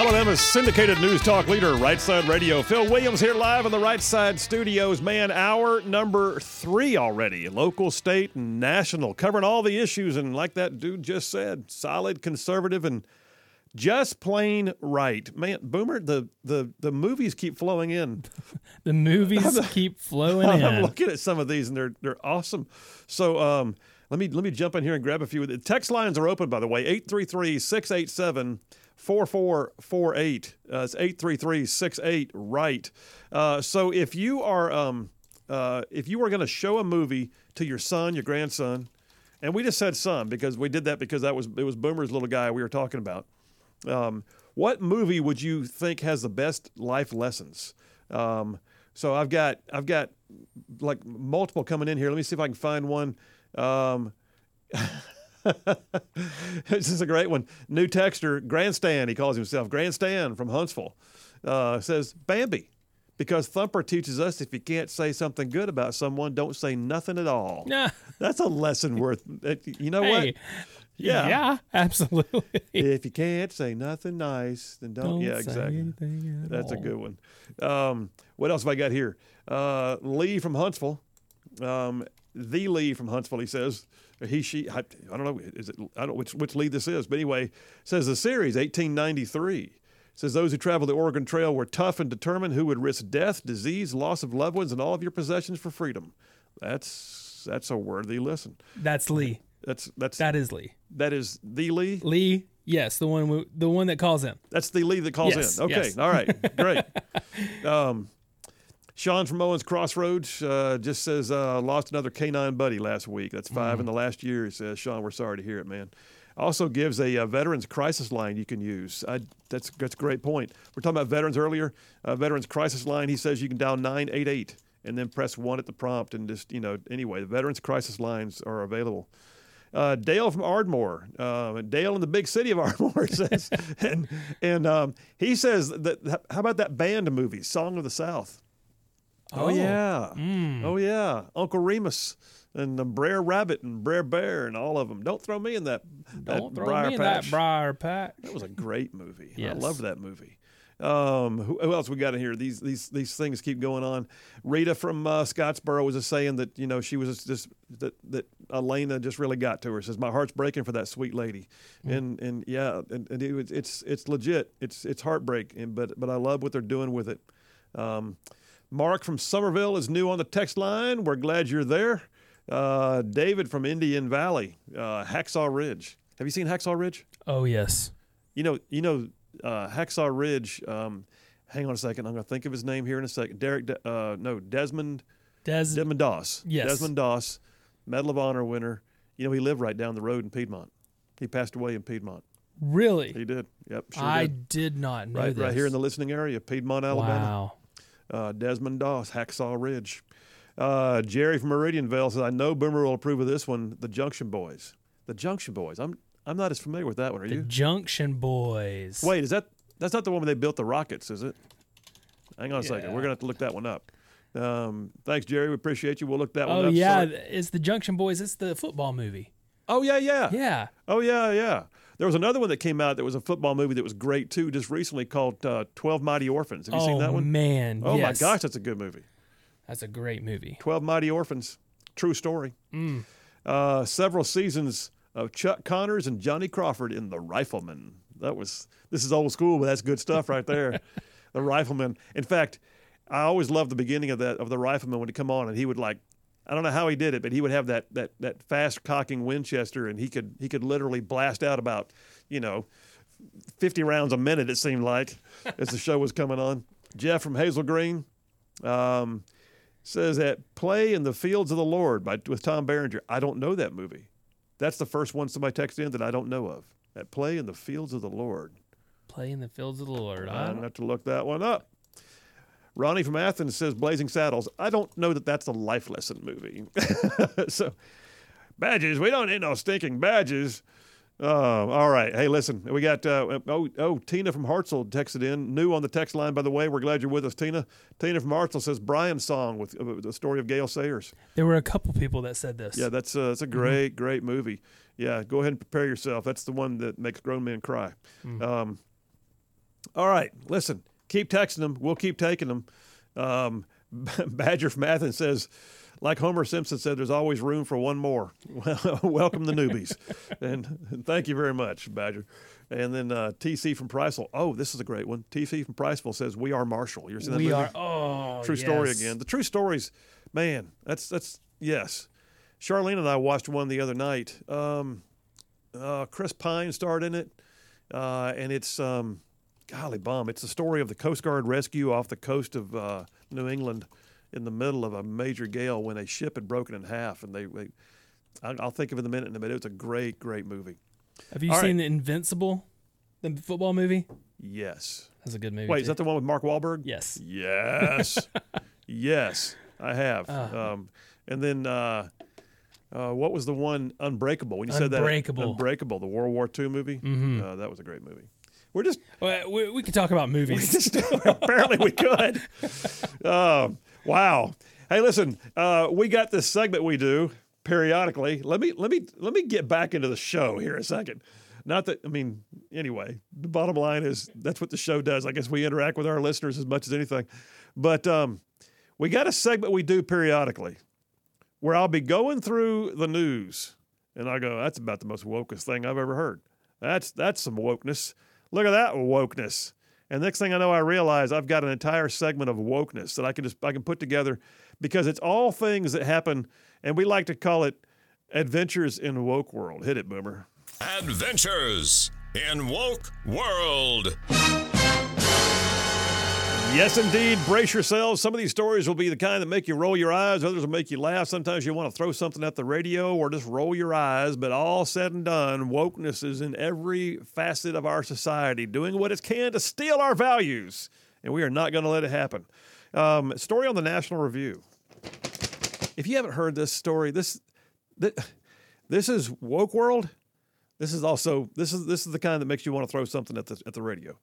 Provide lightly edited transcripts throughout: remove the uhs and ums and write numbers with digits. L&M is syndicated news talk leader, Right Side Radio. Phil Williams here live in the Right Side Studios. Man, hour number 3 already. Local, state, and national. Covering all the issues, and like that dude just said, solid, conservative, and just plain right. Man, Boomer, the movies keep flowing in. The movies keep flowing in. I'm looking at some of these, and they're awesome. So let me jump in here and grab a few. The text lines are open, by the way, 833-687 4448. It's 833-68 right. So if you are going to show a movie to your son, your grandson, and we just said son because we did that because it was Boomer's little guy we were talking about. What movie would you think has the best life lessons? So I've got like multiple coming in here. Let me see if I can find one. This is a great one. New texter, Grandstand, he calls himself. Grandstand from Huntsville says, Bambi, because Thumper teaches us if you can't say something good about someone, don't say nothing at all. Yeah. That's a lesson worth, you know what? Yeah. Yeah, absolutely. If you can't say nothing nice, then don't yeah, exactly. Anything at That's all. A good one. What else have I got here? Lee from Huntsville. The Lee from Huntsville, he says, he, she, I don't know, is it, I don't which Lee this is, but anyway, says the series, 1893, says those who traveled the Oregon Trail were tough and determined who would risk death, disease, loss of loved ones, and all of your possessions for freedom. That's a worthy listen. That's Lee. That is Lee. That is the Lee? Lee, yes, the one that calls in. That's the Lee that calls in. Okay, yes. All right, great. Sean from Owens Crossroads just says, lost another canine buddy last week. That's 5 in the last year, he says. Sean, we're sorry to hear it, man. Also gives a veterans crisis line you can use. That's a great point. We're talking about veterans earlier. Veterans crisis line, he says you can dial 988 and then press 1 at the prompt. And just, anyway, the veterans crisis lines are available. Dale from Ardmore, Dale in the big city of Ardmore says, and he says, how about that band movie, Song of the South? Oh, yeah. Mm. Oh, yeah. Uncle Remus and the Brer Rabbit and Brer Bear and all of them. Don't throw me in that Briar Patch. That was a great movie. Yes. I loved that movie. Who else we got in here? These things keep going on. Rita from Scottsboro was just saying that, she was just that Elena just really got to her. Says, my heart's breaking for that sweet lady. Mm. And yeah, and it's legit. It's heartbreak, but I love what they're doing with it. Mark from Somerville is new on the text line. We're glad you're there. David from Indian Valley, Hacksaw Ridge. Have you seen Hacksaw Ridge? Oh, yes. Hacksaw Ridge, hang on a second. I'm going to think of his name here in a second. Desmond Doss. Yes. Desmond Doss, Medal of Honor winner. He lived right down the road in Piedmont. He passed away in Piedmont. Really? He did. Yep, sure I did not know this. Right here in the listening area, Piedmont, Alabama. Wow. Desmond Doss, Hacksaw Ridge. Jerry from Meridianville says, I know Boomer will approve of this one, The Junction Boys. The Junction Boys. I'm not as familiar with that one, are you? The Junction Boys. Wait, is that's not the one where they built the rockets, is it? Hang on a second. We're going to have to look that one up. Thanks, Jerry. We appreciate you. We'll look that one up. Oh, yeah. Sorry. It's The Junction Boys. It's the football movie. Oh, yeah, yeah. Yeah. Oh, yeah, yeah. There was another one that came out that was a football movie that was great, too, just recently called 12 Mighty Orphans. Have you seen that one? Oh, man, yes. My gosh, that's a good movie. That's a great movie. 12 Mighty Orphans. True story. Mm. Several seasons of Chuck Connors and Johnny Crawford in The Rifleman. This is old school, but that's good stuff right there. The Rifleman. In fact, I always loved the beginning of The Rifleman when it come on, and he would I don't know how he did it, but he would have that fast cocking Winchester, and he could literally blast out about 50 rounds a minute, it seemed like, as the show was coming on. Jeff from Hazel Green says that Play in the Fields of the Lord with Tom Berenger. I don't know that movie. That's the first one somebody texted in that I don't know of. That Play in the Fields of the Lord. Play in the Fields of the Lord. I'm gonna have to look that one up. Ronnie from Athens says Blazing Saddles. I don't know that that's a life lesson movie. So, badges. We don't need no stinking badges. All right. Hey, listen. We got Tina from Hartzell texted in. New on the text line, by the way. We're glad you're with us, Tina. Tina from Hartzell says Brian's Song with the story of Gale Sayers. There were a couple people that said this. Yeah, that's a great, great movie. Yeah, go ahead and prepare yourself. That's the one that makes grown men cry. Mm-hmm. All right, listen, keep texting them. We'll keep taking them. Badger from Athens says, like Homer Simpson said, there's always room for one more. Welcome the newbies. And thank you very much, Badger. And then TC from Priceville. Oh, this is a great one. TC from Priceville says, "We Are Marshall." You're seeing that movie? True story again. The true stories, man. That's yes. Charlene and I watched one the other night. Chris Pine starred in it, and it's it's the story of the Coast Guard rescue off the coast of New England in the middle of a major gale when a ship had broken in half, and they I'll think of it in a minute. It's a great movie. Have you seen Invincible, the football movie? Yes. That's a good movie. Wait, is that the one with Mark Wahlberg? Yes. Yes, I have. And then what was the one, Unbreakable? When you said that, Unbreakable, the World War II movie? Mm-hmm. That was a great movie. We're just... We could talk about movies. Apparently we could. Wow. Hey, listen, we got this segment we do periodically. Let me get back into the show here a second. Anyway, the bottom line is that's what the show does. I guess we interact with our listeners as much as anything. But we got a segment we do periodically where I'll be going through the news and I go, that's about the most wokest thing I've ever heard. That's some wokeness. Look at that wokeness. And next thing I know, I realize I've got an entire segment of wokeness that I can put together because it's all things that happen, and we like to call it Adventures in Woke World. Hit it, Boomer. Adventures in Woke World. Yes, indeed. Brace yourselves. Some of these stories will be the kind that make you roll your eyes. Others will make you laugh. Sometimes you want to throw something at the radio or just roll your eyes. But all said and done, wokeness is in every facet of our society, doing what it can to steal our values. And we are not going to let it happen. Story on the National Review. If you haven't heard this story, this is Woke World. This is the kind that makes you want to throw something at the radio.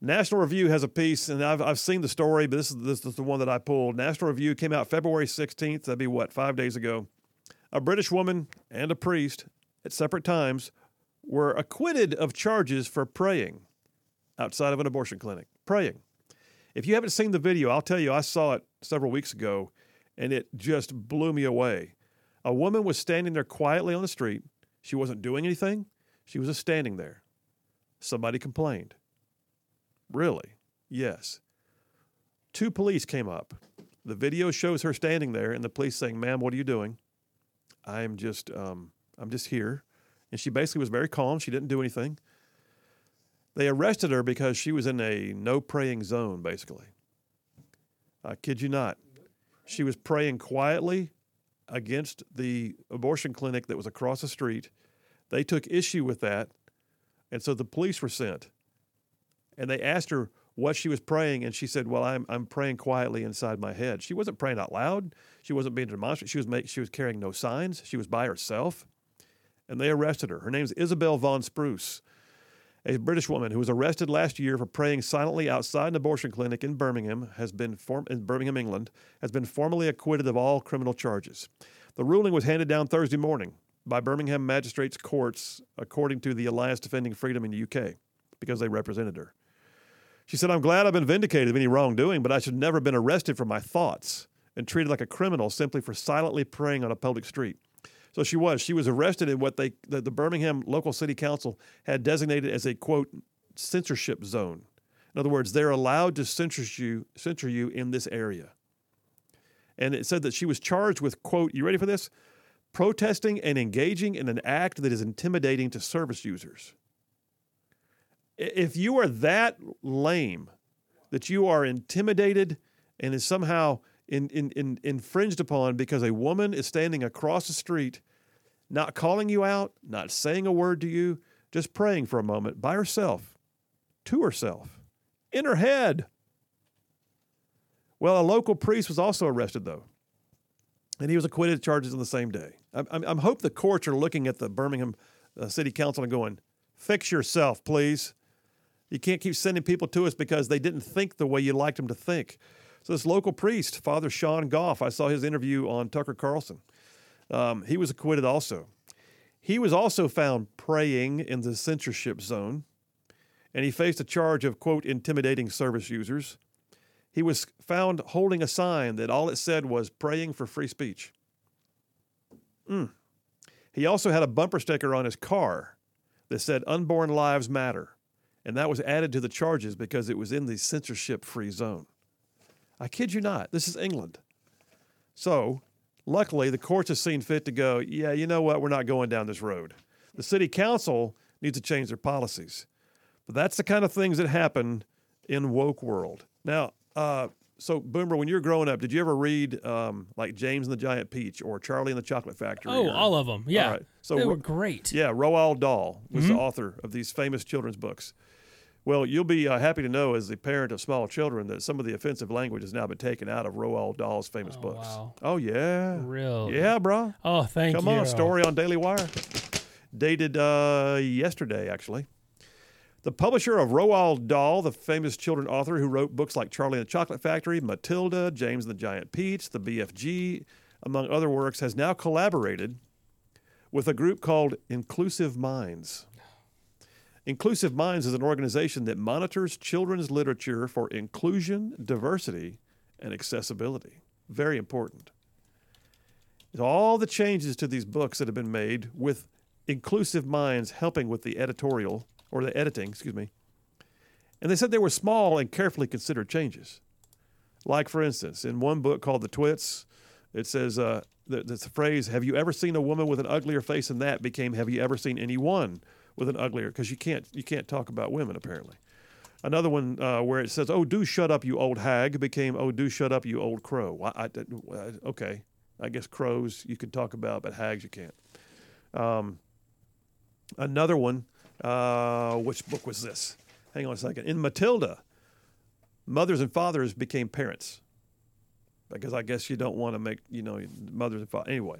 National Review has a piece, and I've seen the story, but this is the one that I pulled. National Review came out February 16th. That'd be 5 days ago. A British woman and a priest at separate times were acquitted of charges for praying outside of an abortion clinic. Praying. If you haven't seen the video, I'll tell you, I saw it several weeks ago, and it just blew me away. A woman was standing there quietly on the street. She wasn't doing anything. She was just standing there. Somebody complained. Really? Yes. 2 police came up. The video shows her standing there and the police saying, "Ma'am, what are you doing?" I'm just here. And she basically was very calm. She didn't do anything. They arrested her because she was in a no praying zone, basically. I kid you not. She was praying quietly against the abortion clinic that was across the street. They took issue with that. And so the police were sent. And they asked her what she was praying, and she said, "Well, I'm praying quietly inside my head." She wasn't praying out loud. She wasn't being demonstrative. She was carrying no signs. She was by herself, and they arrested her. Her name's Isabel von Spruce, a British woman who was arrested last year for praying silently outside an abortion clinic in Birmingham. In Birmingham, England, has been formally acquitted of all criminal charges. The ruling was handed down Thursday morning by Birmingham magistrates' courts, according to the Alliance Defending Freedom in the UK, because they represented her. She said, "I'm glad I've been vindicated of any wrongdoing, but I should never have been arrested for my thoughts and treated like a criminal simply for silently praying on a public street." So she was. She was arrested in what the Birmingham local city council had designated as a, quote, censorship zone. In other words, they're allowed to censor you in this area. And it said that she was charged with, quote, you ready for this? Protesting and engaging in an act that is intimidating to service users. If you are that lame that you are intimidated and is somehow infringed upon because a woman is standing across the street, not calling you out, not saying a word to you, just praying for a moment by herself, to herself, in her head. Well, a local priest was also arrested, though, and he was acquitted of charges on the same day. I hope the courts are looking at the Birmingham City Council and going, "Fix yourself, please. You can't keep sending people to us because they didn't think the way you liked them to think." So this local priest, Father Sean Goff, I saw his interview on Tucker Carlson. He was acquitted also. He was also found praying in the censorship zone. and he faced a charge of, quote, intimidating service users. He was found holding a sign that all it said was praying for free speech. He also had a bumper sticker on his car that said unborn lives matter. And that was added to the charges because it was in the censorship-free zone. I kid you not. This is England. So, luckily, the courts have seen fit to go, yeah, you know what? We're not going down this road. The city council needs to change their policies. But that's the kind of things that happen in woke world. Now, so Boomer, when you were growing up, did you ever read like James and the Giant Peach or Charlie and the Chocolate Factory? Oh, all of them. Yeah. All right. So they were great. Yeah. Roald Dahl was the author of these famous children's books. Well, you'll be happy to know as the parent of small children that some of the offensive language has now been taken out of Roald Dahl's famous books. Wow. Oh, yeah. Really? Yeah, bro. Oh, thank you. Come on, story on Daily Wire. Dated yesterday, actually. The publisher of Roald Dahl, the famous children author who wrote books like Charlie and the Chocolate Factory, Matilda, James and the Giant Peach, the BFG, among other works, has now collaborated with a group called Inclusive Minds. Inclusive Minds is an organization that monitors children's literature for inclusion, diversity, and accessibility. Very important. All the changes to these books that have been made with Inclusive Minds helping with the editorial, or the editing, excuse me. And they said they were small and carefully considered changes. Like, for instance, in one book called The Twits, it says, the phrase, have you ever seen a woman with an uglier face than that became, have you ever seen anyone with an uglier, because you can't talk about women, apparently. Another one where it says, oh, do shut up, you old hag, became, oh, do shut up, you old crow. Okay, I guess crows you could talk about, but hags you can't. Another one, which book was this? Hang on a second. In Matilda, mothers and fathers became parents. Because I guess you don't want to make, mothers and fathers. Anyway,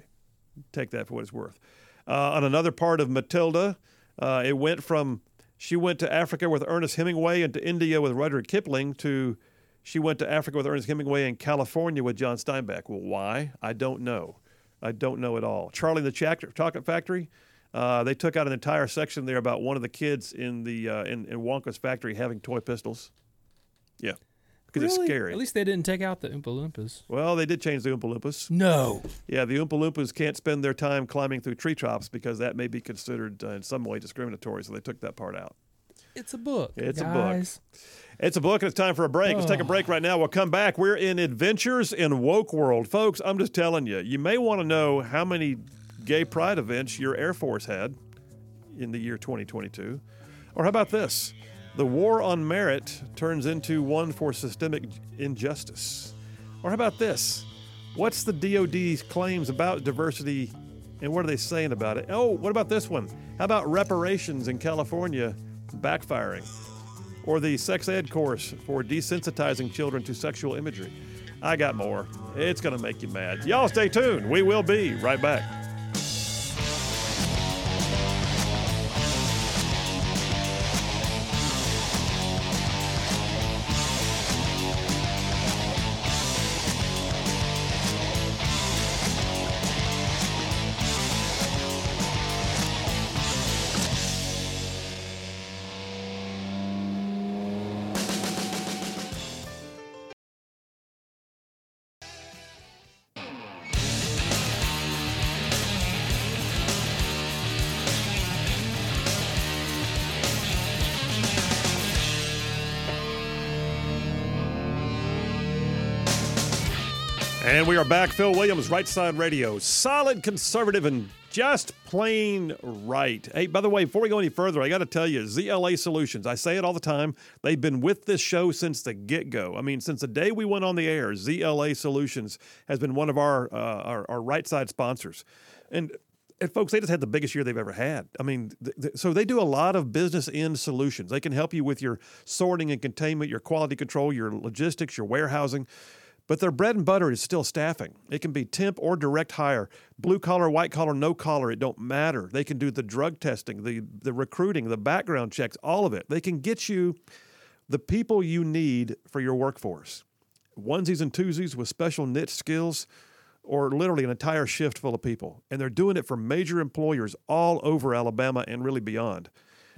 take that for what it's worth. On another part of Matilda, it went from she went to Africa with Ernest Hemingway and to India with Rudyard Kipling to she went to Africa with Ernest Hemingway and California with John Steinbeck. Well, why? I don't know. I don't know at all. Charlie and the Chocolate Factory, they took out an entire section there about one of the kids in the in Wonka's factory having toy pistols. Yeah. Because really? It's scary. At least they didn't take out the Oompa Loompas. Well, they did change the Oompa Loompas. No. Yeah, the Oompa Loompas can't spend their time climbing through treetops because that may be considered in some way discriminatory, so they took that part out. It's a book, It's a book. It's a book, and it's time for a break. Let's take a break right now. We'll come back. We're in Adventures in Woke World. Folks, I'm just telling you, you may want to know how many gay pride events your Air Force had in the year 2022. Or how about this? The war on merit turns into one for systemic injustice. Or how about this? What's the DOD's claims about diversity and what are they saying about it? Oh, what about this one? How about reparations in California backfiring? Or the sex ed course for desensitizing children to sexual imagery? I got more. It's going to make you mad. Y'all stay tuned. We will be right back. And we are back. Phil Williams, Right Side Radio. Solid, conservative, and just plain right. Hey, by the way, before we go any further, I got to tell you, ZLA Solutions, I say it all the time, they've been with this show since the get-go. I mean, since the day we went on the air, ZLA Solutions has been one of our Right Side sponsors. And folks, they just had the biggest year they've ever had. I mean, so they do a lot of business end solutions. They can help you with your sorting and containment, your quality control, your logistics, your warehousing. But their bread and butter is still staffing. It can be temp or direct hire, blue collar, white collar, no collar. It don't matter. They can do the drug testing, the recruiting, the background checks, all of it. They can get you the people you need for your workforce. Onesies and twosies with special niche skills or literally an entire shift full of people. And they're doing it for major employers all over Alabama and really beyond.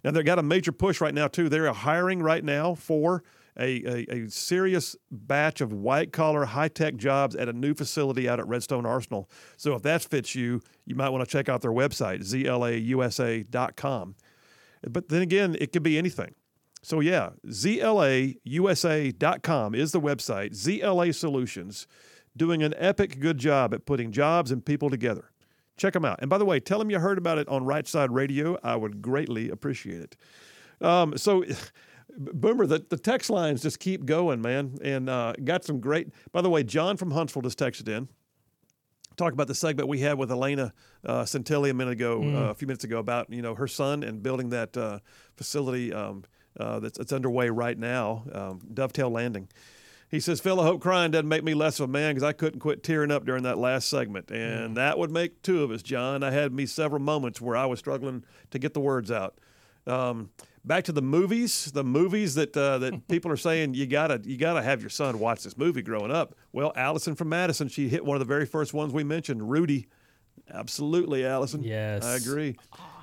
Now, they've got a major push right now, too. They're hiring right now for a serious batch of white-collar, high-tech jobs at a new facility out at Redstone Arsenal. So if that fits you, you might want to check out their website, ZLAUSA.com. But then again, it could be anything. So yeah, ZLAUSA.com is the website. ZLA Solutions, doing an epic good job at putting jobs and people together. Check them out. And by the way, tell them you heard about it on Right Side Radio. I would greatly appreciate it. Boomer, the text lines just keep going, man. And got some great... By the way, John from Huntsville just texted in. Talk about the segment we had with Elena Santilli a few minutes ago about, her son and building that facility that's underway right now, Dovetail Landing. He says, Phil, I hope crying doesn't make me less of a man because I couldn't quit tearing up during that last segment. And that would make two of us, John. I had me several moments where I was struggling to get the words out. Back to the movies that people are saying, you gotta have your son watch this movie growing up. Well, Allison from Madison, she hit one of the very first ones we mentioned, Rudy. Absolutely, Allison. Yes. I agree.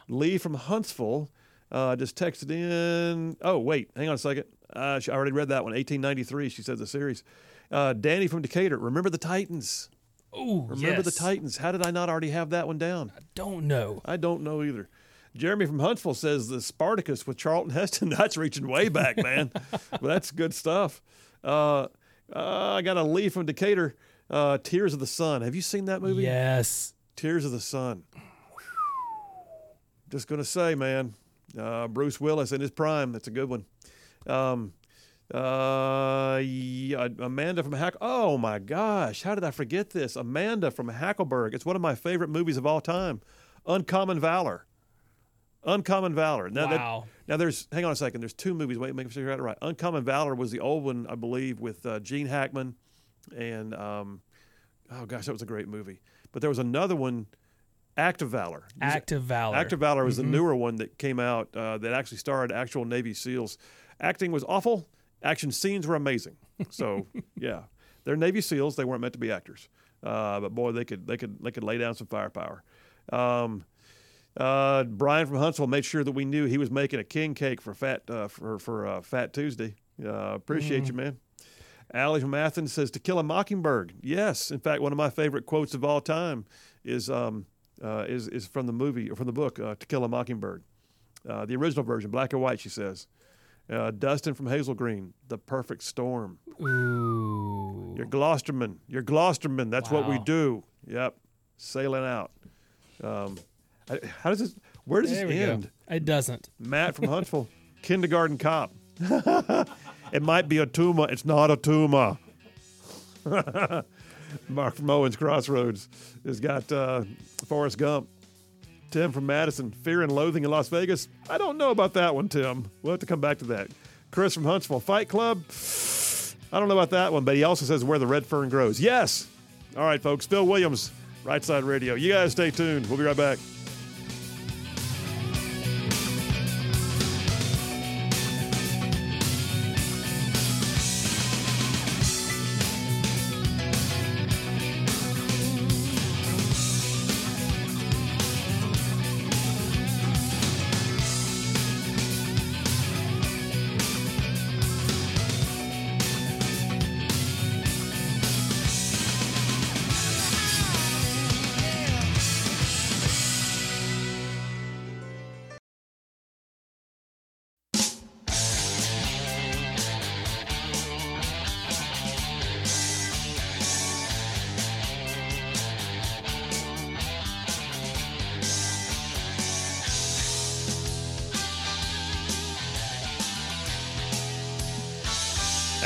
Lee from Huntsville just texted in. Oh, wait, hang on a second. I already read that one, 1893, she said the series. Danny from Decatur, remember the Titans. Oh, yes. Remember the Titans. How did I not already have that one down? I don't know. I don't know either. Jeremy from Huntsville says the Spartacus with Charlton Heston. That's reaching way back, man. But that's good stuff. I got a Lee from Decatur, Tears of the Sun. Have you seen that movie? Yes. Tears of the Sun. Just going to say, man, Bruce Willis in his prime. That's a good one. Amanda from Hack. Oh, my gosh. How did I forget this? Amanda from Hackleburg. It's one of my favorite movies of all time. Uncommon Valor. Now, wow. Now there's, hang on a second, there's two movies. Wait, make sure I got it right. Uncommon Valor was the old one, I believe, with Gene Hackman. And, oh gosh, that was a great movie. But there was another one, Act of Valor was the newer one that came out that actually starred actual Navy SEALs. Acting was awful. Action scenes were amazing. So, yeah. They're Navy SEALs. They weren't meant to be actors. But boy, they could lay down some firepower. Brian from Huntsville made sure that we knew he was making a king cake for Fat Tuesday. Appreciate you, man. Allie from Athens says, "To Kill a Mockingbird." Yes, in fact, one of my favorite quotes of all time is from the movie or from the book "To Kill a Mockingbird," the original version, black and white. She says, "Dustin from Hazel Green, the perfect storm." Ooh, you're Gloucesterman. That's what we do. Yep, sailing out. Where does this end? Go. It doesn't. Matt from Huntsville, Kindergarten Cop. It might be a tumor. It's not a tumor. Mark from Owens Crossroads has got Forrest Gump. Tim from Madison, Fear and Loathing in Las Vegas. I don't know about that one, Tim. We'll have to come back to that. Chris from Huntsville, Fight Club. I don't know about that one, but he also says Where the Red Fern Grows. Yes. All right, folks. Phil Williams, Right Side Radio. You guys stay tuned. We'll be right back.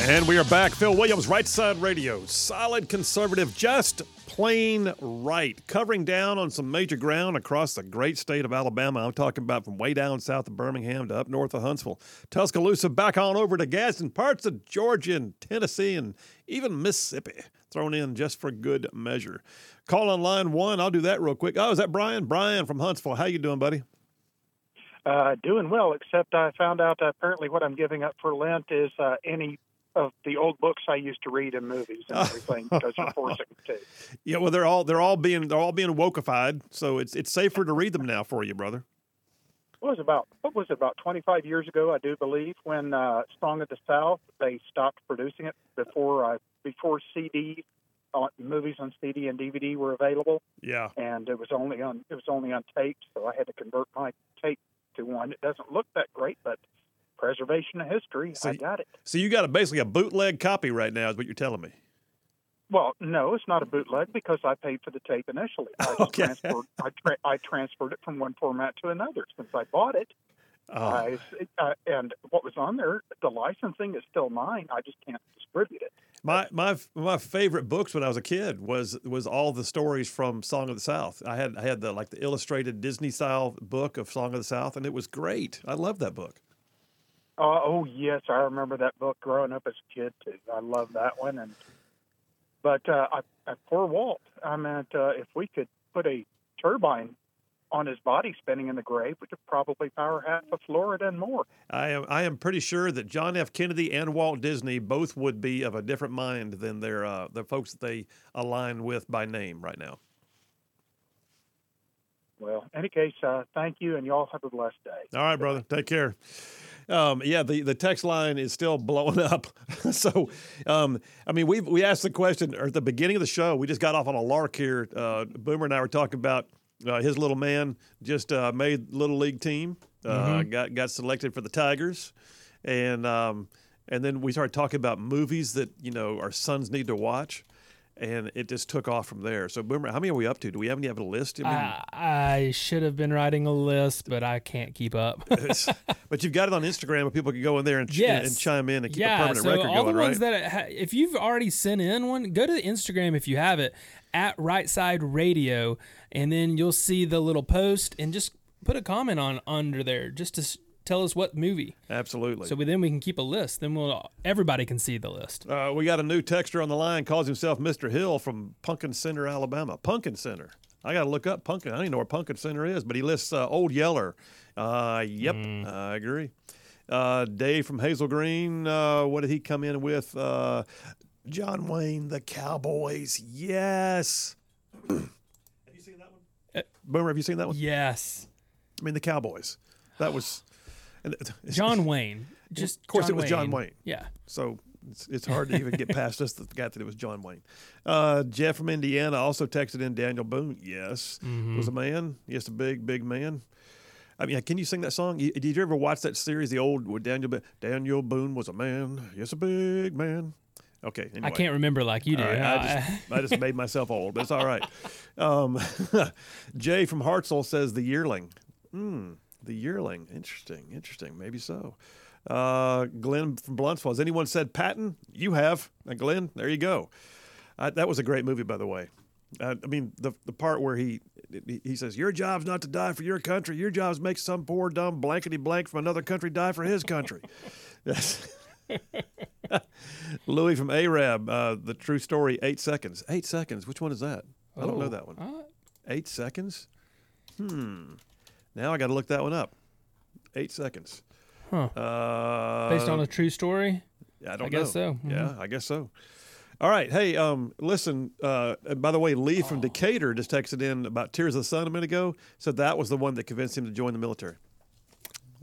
And we are back. Phil Williams, Right Side Radio. Solid conservative, just plain right. Covering down on some major ground across the great state of Alabama. I'm talking about from way down south of Birmingham to up north of Huntsville. Tuscaloosa back on over to Gadsden, parts of Georgia and Tennessee and even Mississippi. Thrown in just for good measure. Call on line one. I'll do that real quick. Oh, is that Brian? Brian from Huntsville. How you doing, buddy? Doing well, except I found out apparently what I'm giving up for Lent is any of the old books I used to read in movies and everything because you're forcing to. Yeah, well, they're all being wokeified, so it's safer to read them now for you, brother. What was it about 25 years ago, I do believe, when Song of the South, they stopped producing it before CD, movies on CD and DVD were available. Yeah, and it was only on tape, so I had to convert my tape to one. It doesn't look that great, but preservation of history, so I got it. So you got basically a bootleg copy right now, is what you're telling me. Well, no, it's not a bootleg because I paid for the tape initially. Okay. I transferred it from one format to another since I bought it. And what was on there, the licensing is still mine. I just can't distribute it. My favorite books when I was a kid was all the stories from Song of the South. I had the illustrated Disney style book of Song of the South, and it was great. I loved that book. Oh yes, I remember that book growing up as a kid too. I loved that one. And. But poor Walt, I meant if we could put a turbine on his body spinning in the grave, we could probably power half of Florida and more. I am pretty sure that John F. Kennedy and Walt Disney both would be of a different mind than their the folks that they align with by name right now. Well, in any case, thank you, and y'all have a blessed day. All right, brother. Take care. The text line is still blowing up. So, we asked the question at the beginning of the show. We just got off on a lark here. Boomer and I were talking about his little man just made Little League team, got selected for the Tigers. And then we started talking about movies that, our sons need to watch. And it just took off from there. So, Boomer, how many are we up to? Do we have a list? I should have been writing a list, but I can't keep up. But you've got it on Instagram, where people can go in there and chime in and keep a permanent record going, right? If you've already sent in one, go to the Instagram if you have it, at Right Side Radio, and then you'll see the little post, and just put a comment on under there just to tell us what movie. Absolutely. So then we can keep a list. Then everybody can see the list. We got a new texter on the line, calls himself Mr. Hill from Pumpkin Center, Alabama. Pumpkin Center. I got to look up Pumpkin. I don't even know where Pumpkin Center is, but he lists Old Yeller. Yep, I agree. Dave from Hazel Green. What did he come in with? John Wayne, The Cowboys. Yes. Have you seen that one? Boomer, have you seen that one? Yes. The Cowboys. That was... John Wayne. Just of course, John it was Wayne. John Wayne. Yeah. So it's hard to even get past us, the fact that it was John Wayne. Jeff from Indiana also texted in Daniel Boone. Yes. Mm-hmm. Was a man. Yes, a big, big man. Can you sing that song? Did you ever watch that series, the old with Daniel Boone? Daniel Boone was a man. Yes, a big man. Okay. Anyway. I can't remember like you do. Right. I just made myself old, but it's all right. Jay from Hartsel says The Yearling. The Yearling. Interesting. Maybe so. Glenn from Bluntsville. Has anyone said Patton? You have. Glenn, there you go. That was a great movie, by the way. The part where he says, your job's not to die for your country. Your job's make some poor, dumb, blankety-blank from another country die for his country. Yes. Louis from Arab. The true story, 8 seconds. 8 seconds. Which one is that? I don't know that one. 8 seconds? Now I got to look that one up. 8 seconds. Huh. Based on a true story? Yeah, I know. I guess so. Mm-hmm. Yeah, I guess so. All right. Hey, listen, by the way, Lee from Decatur just texted in about Tears of the Sun a minute ago. So that was the one that convinced him to join the military.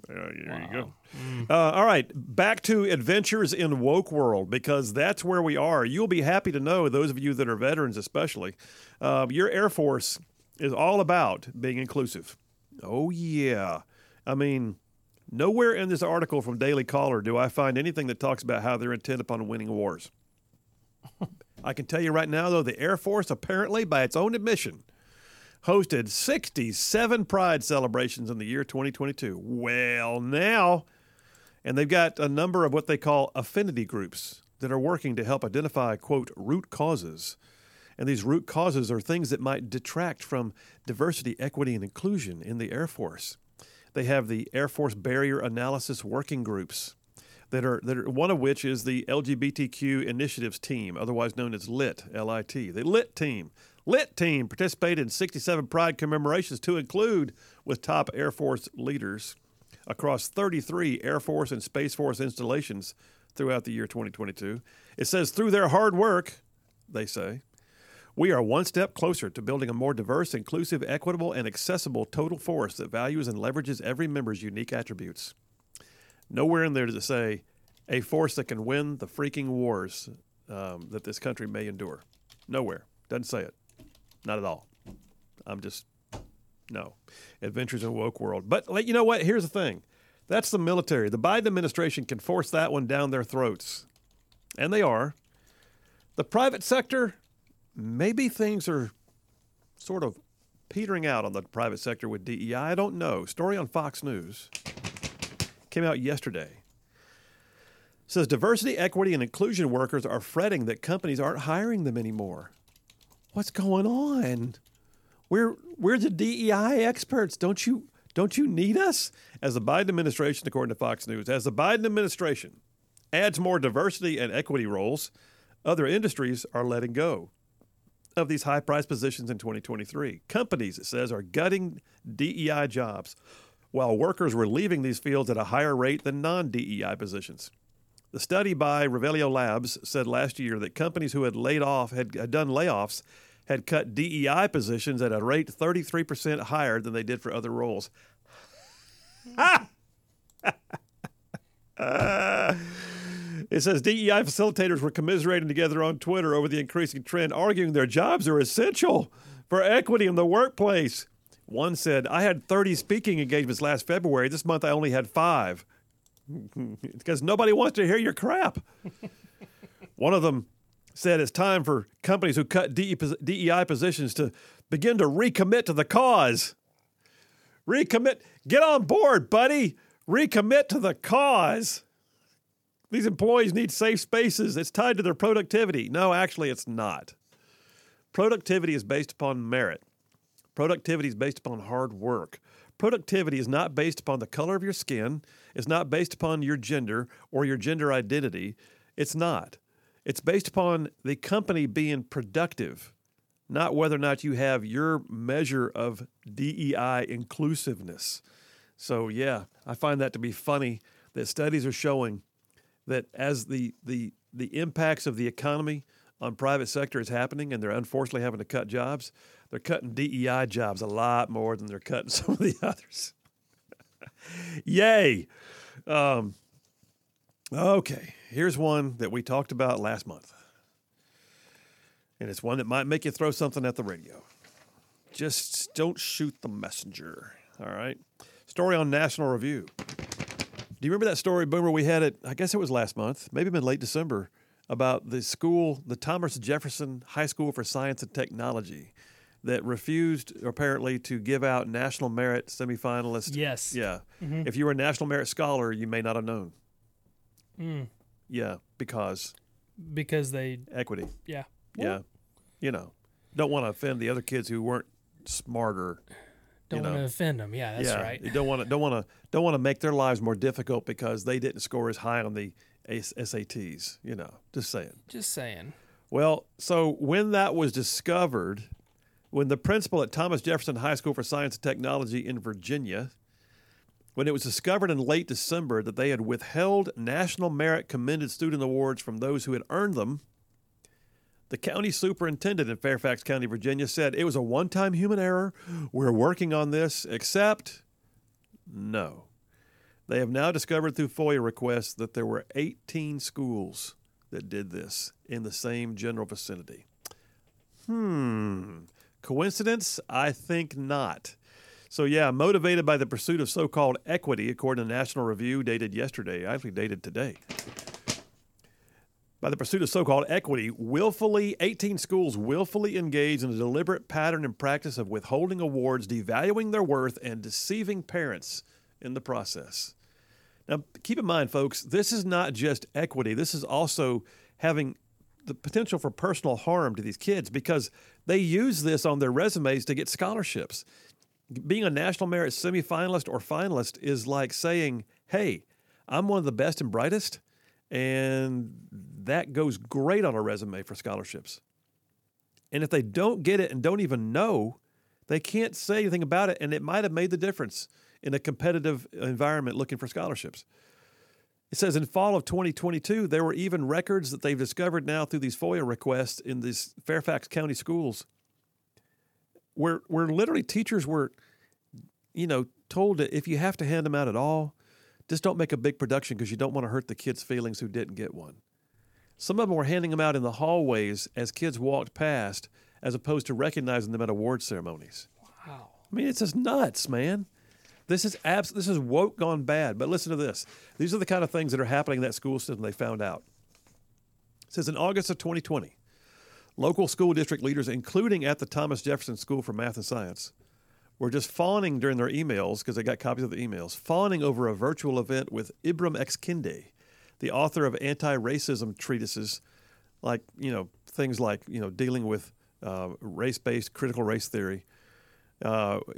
There you go. Mm. All right. Back to Adventures in Woke World, because that's where we are. You'll be happy to know, those of you that are veterans especially, your Air Force is all about being inclusive. Oh, yeah. Nowhere in this article from Daily Caller do I find anything that talks about how they're intent upon winning wars. I can tell you right now, though, the Air Force, apparently, by its own admission, hosted 67 Pride celebrations in the year 2022. Well, now, and they've got a number of what they call affinity groups that are working to help identify, quote, root causes. And these root causes are things that might detract from diversity, equity, and inclusion in the Air Force. They have the Air Force Barrier Analysis Working Groups, that are one of which is the LGBTQ Initiatives Team, otherwise known as LIT, L-I-T. The LIT Team. LIT Team participated in 67 Pride commemorations to include with top Air Force leaders across 33 Air Force and Space Force installations throughout the year 2022. It says, through their hard work, they say, We are one step closer to building a more diverse, inclusive, equitable, and accessible total forest that values and leverages every member's unique attributes. Nowhere in there does it say a force that can win the freaking wars that this country may endure. Nowhere. Doesn't say it. Not at all. I'm just, no. Adventures in Woke World. But you know what? Here's the thing. That's the military. The Biden administration can force that one down their throats. And they are. The private sector, maybe things are sort of petering out on the private sector with DEI. I don't know. Story on Fox News came out yesterday. It says diversity, equity, and inclusion workers are fretting that companies aren't hiring them anymore. What's going on? We're the DEI experts. Don't you need us? As the Biden administration, according to Fox News, as the Biden administration adds more diversity and equity roles, other industries are letting go of these high-priced positions in 2023. Companies, it says, are gutting DEI jobs, while workers were leaving these fields at a higher rate than non-DEI positions. The study by Revelio Labs said last year that companies who had laid off, had done layoffs, had cut DEI positions at a rate 33% higher than they did for other roles. Ha! It says DEI facilitators were commiserating together on Twitter over the increasing trend, arguing their jobs are essential for equity in the workplace. One said, I had 30 speaking engagements last February. This month I only had 5. Because nobody wants to hear your crap. One of them said it's time for companies who cut DEI positions to begin to recommit to the cause. Recommit. Get on board, buddy. Recommit to the cause. These employees need safe spaces. It's tied to their productivity. No, actually, it's not. Productivity is based upon merit. Productivity is based upon hard work. Productivity is not based upon the color of your skin. It's not based upon your gender or your gender identity. It's not. It's based upon the company being productive, not whether or not you have your measure of DEI inclusiveness. So, yeah, I find that to be funny that studies are showing that as the impacts of the economy on private sector is happening and they're unfortunately having to cut jobs, they're cutting DEI jobs a lot more than they're cutting some of the others. Yay. Okay, here's one that we talked about last month. And it's one that might make you throw something at the radio. Just don't shoot the messenger, all right? Story on National Review. Do you remember that story, Boomer, we had it, I guess it was last month, maybe been late December, about the school, the Thomas Jefferson High School for Science and Technology, that refused, apparently, to give out National Merit semifinalists. Yes. Yeah. Mm-hmm. If you were a National Merit Scholar, you may not have known. Mm. Yeah, because they... Equity. Yeah. Yeah. Ooh. You know, don't want to offend the other kids who weren't smarter. Don't want to offend them. Yeah, that's right. You don't want to make their lives more difficult because they didn't score as high on the SATs, you know. Just saying. Just saying. Well, so when that was discovered, when the principal at Thomas Jefferson High School for Science and Technology in Virginia, when it was discovered in late December that they had withheld National Merit Commended Student Awards from those who had earned them, the county superintendent in Fairfax County, Virginia, said it was a one-time human error. We're working on this, except no. They have now discovered through FOIA requests that there were 18 schools that did this in the same general vicinity. Coincidence? I think not. So, yeah, motivated by the pursuit of so-called equity, according to National Review, dated today. By the pursuit of so-called equity, 18 schools willfully engage in a deliberate pattern and practice of withholding awards, devaluing their worth, and deceiving parents in the process. Now, keep in mind, folks, this is not just equity. This is also having the potential for personal harm to these kids because they use this on their resumes to get scholarships. Being a National Merit semifinalist or finalist is like saying, hey, I'm one of the best and brightest, and that goes great on a resume for scholarships. And if they don't get it and don't even know, they can't say anything about it, and it might have made the difference in a competitive environment looking for scholarships. It says in fall of 2022, there were even records that they've discovered now through these FOIA requests in these Fairfax County schools where literally teachers were, you know, told that if you have to hand them out at all, just don't make a big production because you don't want to hurt the kids' feelings who didn't get one. Some of them were handing them out in the hallways as kids walked past as opposed to recognizing them at award ceremonies. Wow. I mean, it's just nuts, man. This is woke gone bad. But listen to this. These are the kind of things that are happening in that school system they found out. It says in August of 2020, local school district leaders, including at the Thomas Jefferson School for Math and Science, were just fawning during their emails, because they got copies of the emails, fawning over a virtual event with Ibram X, the author of anti-racism treatises, like, you know, things like, you know, dealing with race-based critical race theory,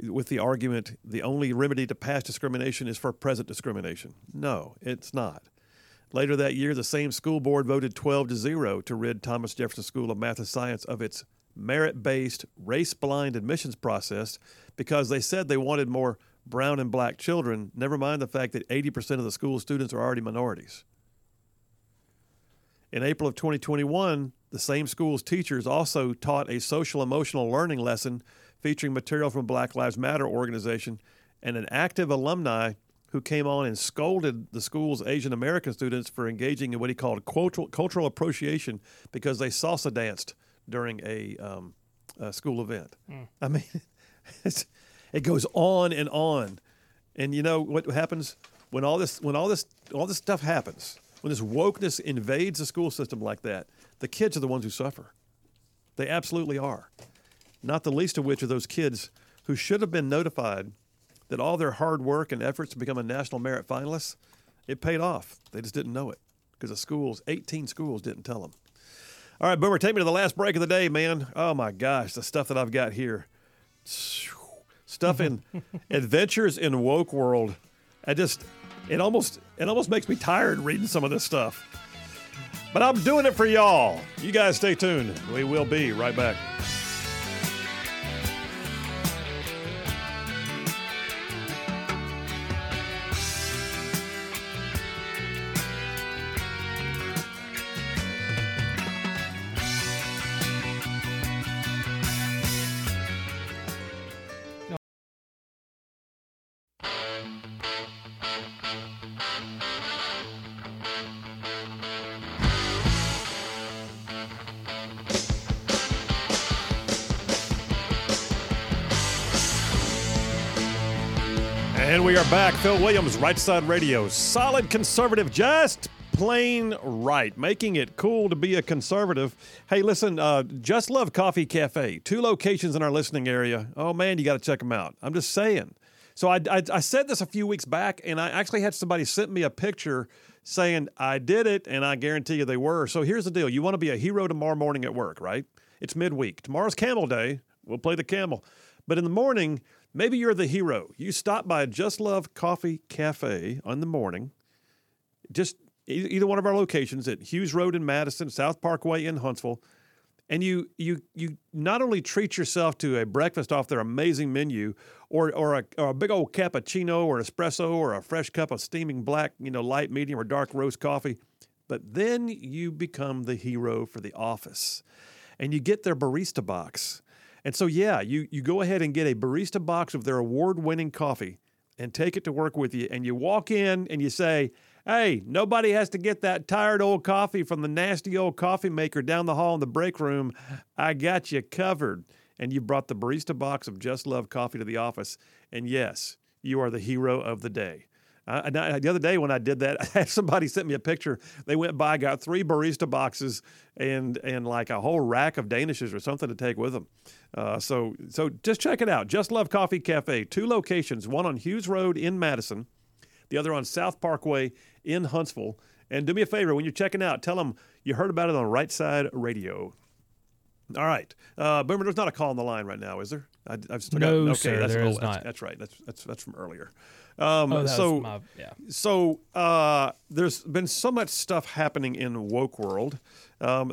with the argument, the only remedy to past discrimination is for present discrimination. No, it's not. Later that year, the same school board voted 12-0 to rid Thomas Jefferson School of Math and Science of its merit-based, race-blind admissions process because they said they wanted more brown and black children, never mind the fact that 80% of the school students are already minorities. In April of 2021, the same school's teachers also taught a social-emotional learning lesson featuring material from Black Lives Matter organization and an active alumni who came on and scolded the school's Asian American students for engaging in what he called cultural appropriation because they salsa danced during a school event. Mm. I mean, it goes on, and you know what happens when all this stuff happens, when this wokeness invades the school system like that, the kids are the ones who suffer. They absolutely are. Not the least of which are those kids who should have been notified that all their hard work and efforts to become a national merit finalist, it paid off. They just didn't know it because the schools, 18 schools, didn't tell them. All right, Boomer, take me to the last break of the day, man. Oh, my gosh, the stuff that I've got here. Stuff in Adventures in Woke World. It almost makes me tired reading some of this stuff. But I'm doing it for y'all. You guys stay tuned. We will be right back. Back, Phil Williams, Right Side Radio. Solid conservative, just plain right. Making it cool to be a conservative. Hey, listen, Just Love Coffee Cafe. 2 locations in our listening area. Oh, man, you got to check them out. I'm just saying. So I said this a few weeks back, and I actually had somebody send me a picture saying, I did it, and I guarantee you they were. So here's the deal. You want to be a hero tomorrow morning at work, right? It's midweek. Tomorrow's Camel Day. We'll play the camel. But in the morning... maybe you're the hero. You stop by Just Love Coffee Cafe in the morning. Just either one of our locations at Hughes Road in Madison, South Parkway in Huntsville. And you not only treat yourself to a breakfast off their amazing menu or a big old cappuccino or espresso or a fresh cup of steaming black, you know, light, medium, or dark roast coffee, but then you become the hero for the office. And you get their barista box. And so, yeah, you go ahead and get a barista box of their award-winning coffee and take it to work with you. And you walk in and you say, hey, nobody has to get that tired old coffee from the nasty old coffee maker down the hall in the break room. I got you covered. And you brought the barista box of Just Love Coffee to the office. And, yes, you are the hero of the day. The other day when I did that, I had somebody sent me a picture. They went by, got 3 barista boxes and like a whole rack of Danishes or something to take with them. So just check it out. Just Love Coffee Cafe. 2 locations, one on Hughes Road in Madison, the other on South Parkway in Huntsville. And do me a favor, when you're checking out, tell them you heard about it on Right Side Radio. All right. Boomer, there's not a call on the line right now, is there? No, sir, there is not. That's right. That's from earlier. There's been so much stuff happening in woke world.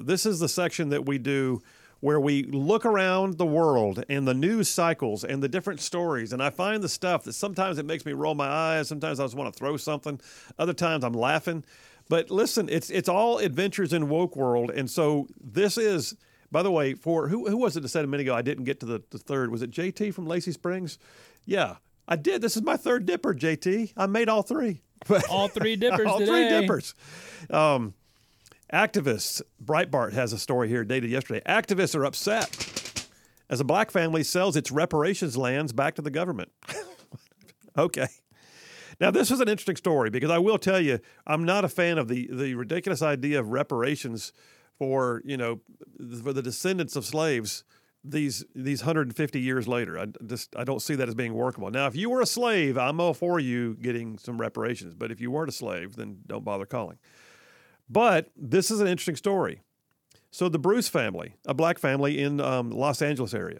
This is the section that we do where we look around the world and the news cycles and the different stories, and I find the stuff that sometimes it makes me roll my eyes, sometimes I just want to throw something, other times I'm laughing. But listen, it's all adventures in woke world, and so this is, by the way, for who was it that said a minute ago I didn't get to the third? Was it JT from Lacey Springs? Yeah, I did. This is my third dipper, JT. I made all three. All three dippers all today. All three dippers. Activists, Breitbart has a story here dated yesterday. Activists are upset as a black family sells its reparations lands back to the government. Okay. Now, this was an interesting story because I will tell you, I'm not a fan of the ridiculous idea of reparations for, you know, for the descendants of slaves these 150 years later. I don't see that as being workable. Now, if you were a slave, I'm all for you getting some reparations. But if you weren't a slave, then don't bother calling. But this is an interesting story. So the Bruce family, a black family in Los Angeles area,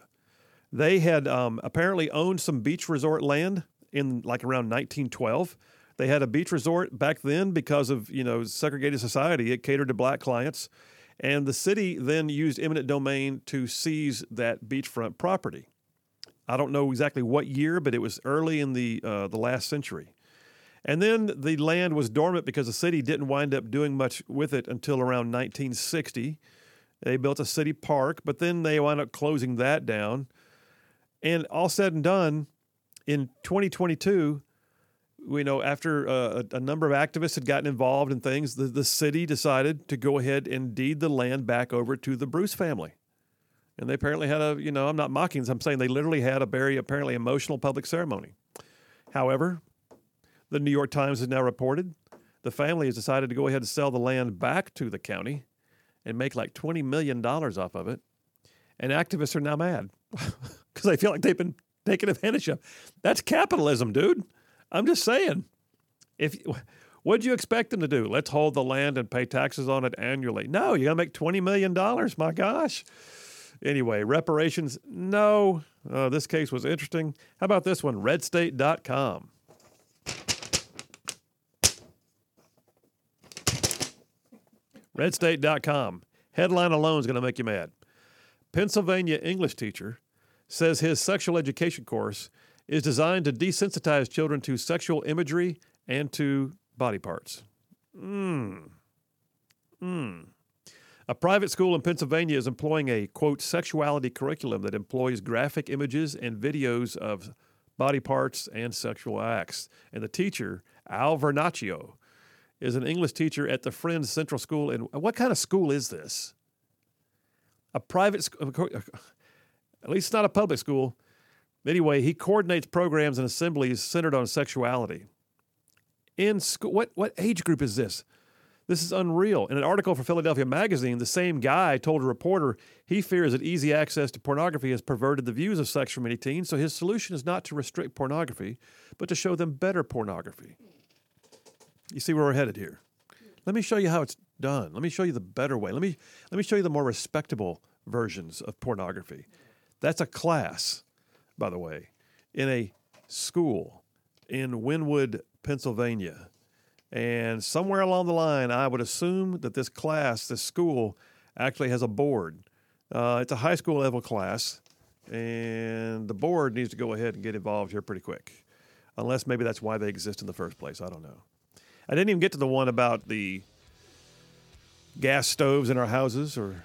they had apparently owned some beach resort land in like around 1912. They had a beach resort back then because of, you know, segregated society. It catered to black clients. And the city then used eminent domain to seize that beachfront property. I don't know exactly what year, but it was early in the last century. And then the land was dormant because the city didn't wind up doing much with it until around 1960. They built a city park, but then they wound up closing that down. And all said and done, in 2022, you know, after a number of activists had gotten involved in things, the city decided to go ahead and deed the land back over to the Bruce family. And they apparently had a, you know, I'm not mocking this, I'm saying they literally had a very apparently emotional public ceremony. However, the New York Times has now reported the family has decided to go ahead and sell the land back to the county and make like $20 million off of it. And activists are now mad because they feel like they've been taken advantage of. That's capitalism, dude. I'm just saying. What do you expect them to do? Let's hold the land and pay taxes on it annually. No, you're going to make $20 million. My gosh. Anyway, reparations, no. This case was interesting. How about this one? RedState.com. RedState.com. Headline alone is going to make you mad. Pennsylvania English teacher says his sexual education course is designed to desensitize children to sexual imagery and to body parts. A private school in Pennsylvania is employing a, quote, sexuality curriculum that employs graphic images and videos of body parts and sexual acts. And the teacher, Al Vernaccio, is an English teacher at the Friends Central School. And what kind of school is this? A private school, at least not a public school. Anyway, he coordinates programs and assemblies centered on sexuality. In school, what age group is this? This is unreal. In an article for Philadelphia Magazine, the same guy told a reporter he fears that easy access to pornography has perverted the views of sex for many teens, so his solution is not to restrict pornography, but to show them better pornography. You see where we're headed here. Let me show you how it's done. Let me show you the better way. Let me show you the more respectable versions of pornography. That's a class, by the way, in a school in Wynwood, Pennsylvania. And somewhere along the line, I would assume that this class, this school, actually has a board. It's a high school level class, and the board needs to go ahead and get involved here pretty quick. Unless maybe that's why they exist in the first place. I don't know. I didn't even get to the one about the gas stoves in our houses or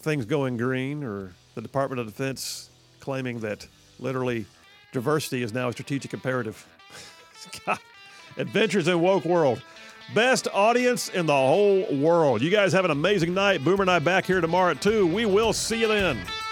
things going green or the Department of Defense claiming that literally diversity is now a strategic imperative. God. Adventures in Woke World. Best audience in the whole world. You guys have an amazing night. Boomer and I back here tomorrow at 2:00. We will see you then.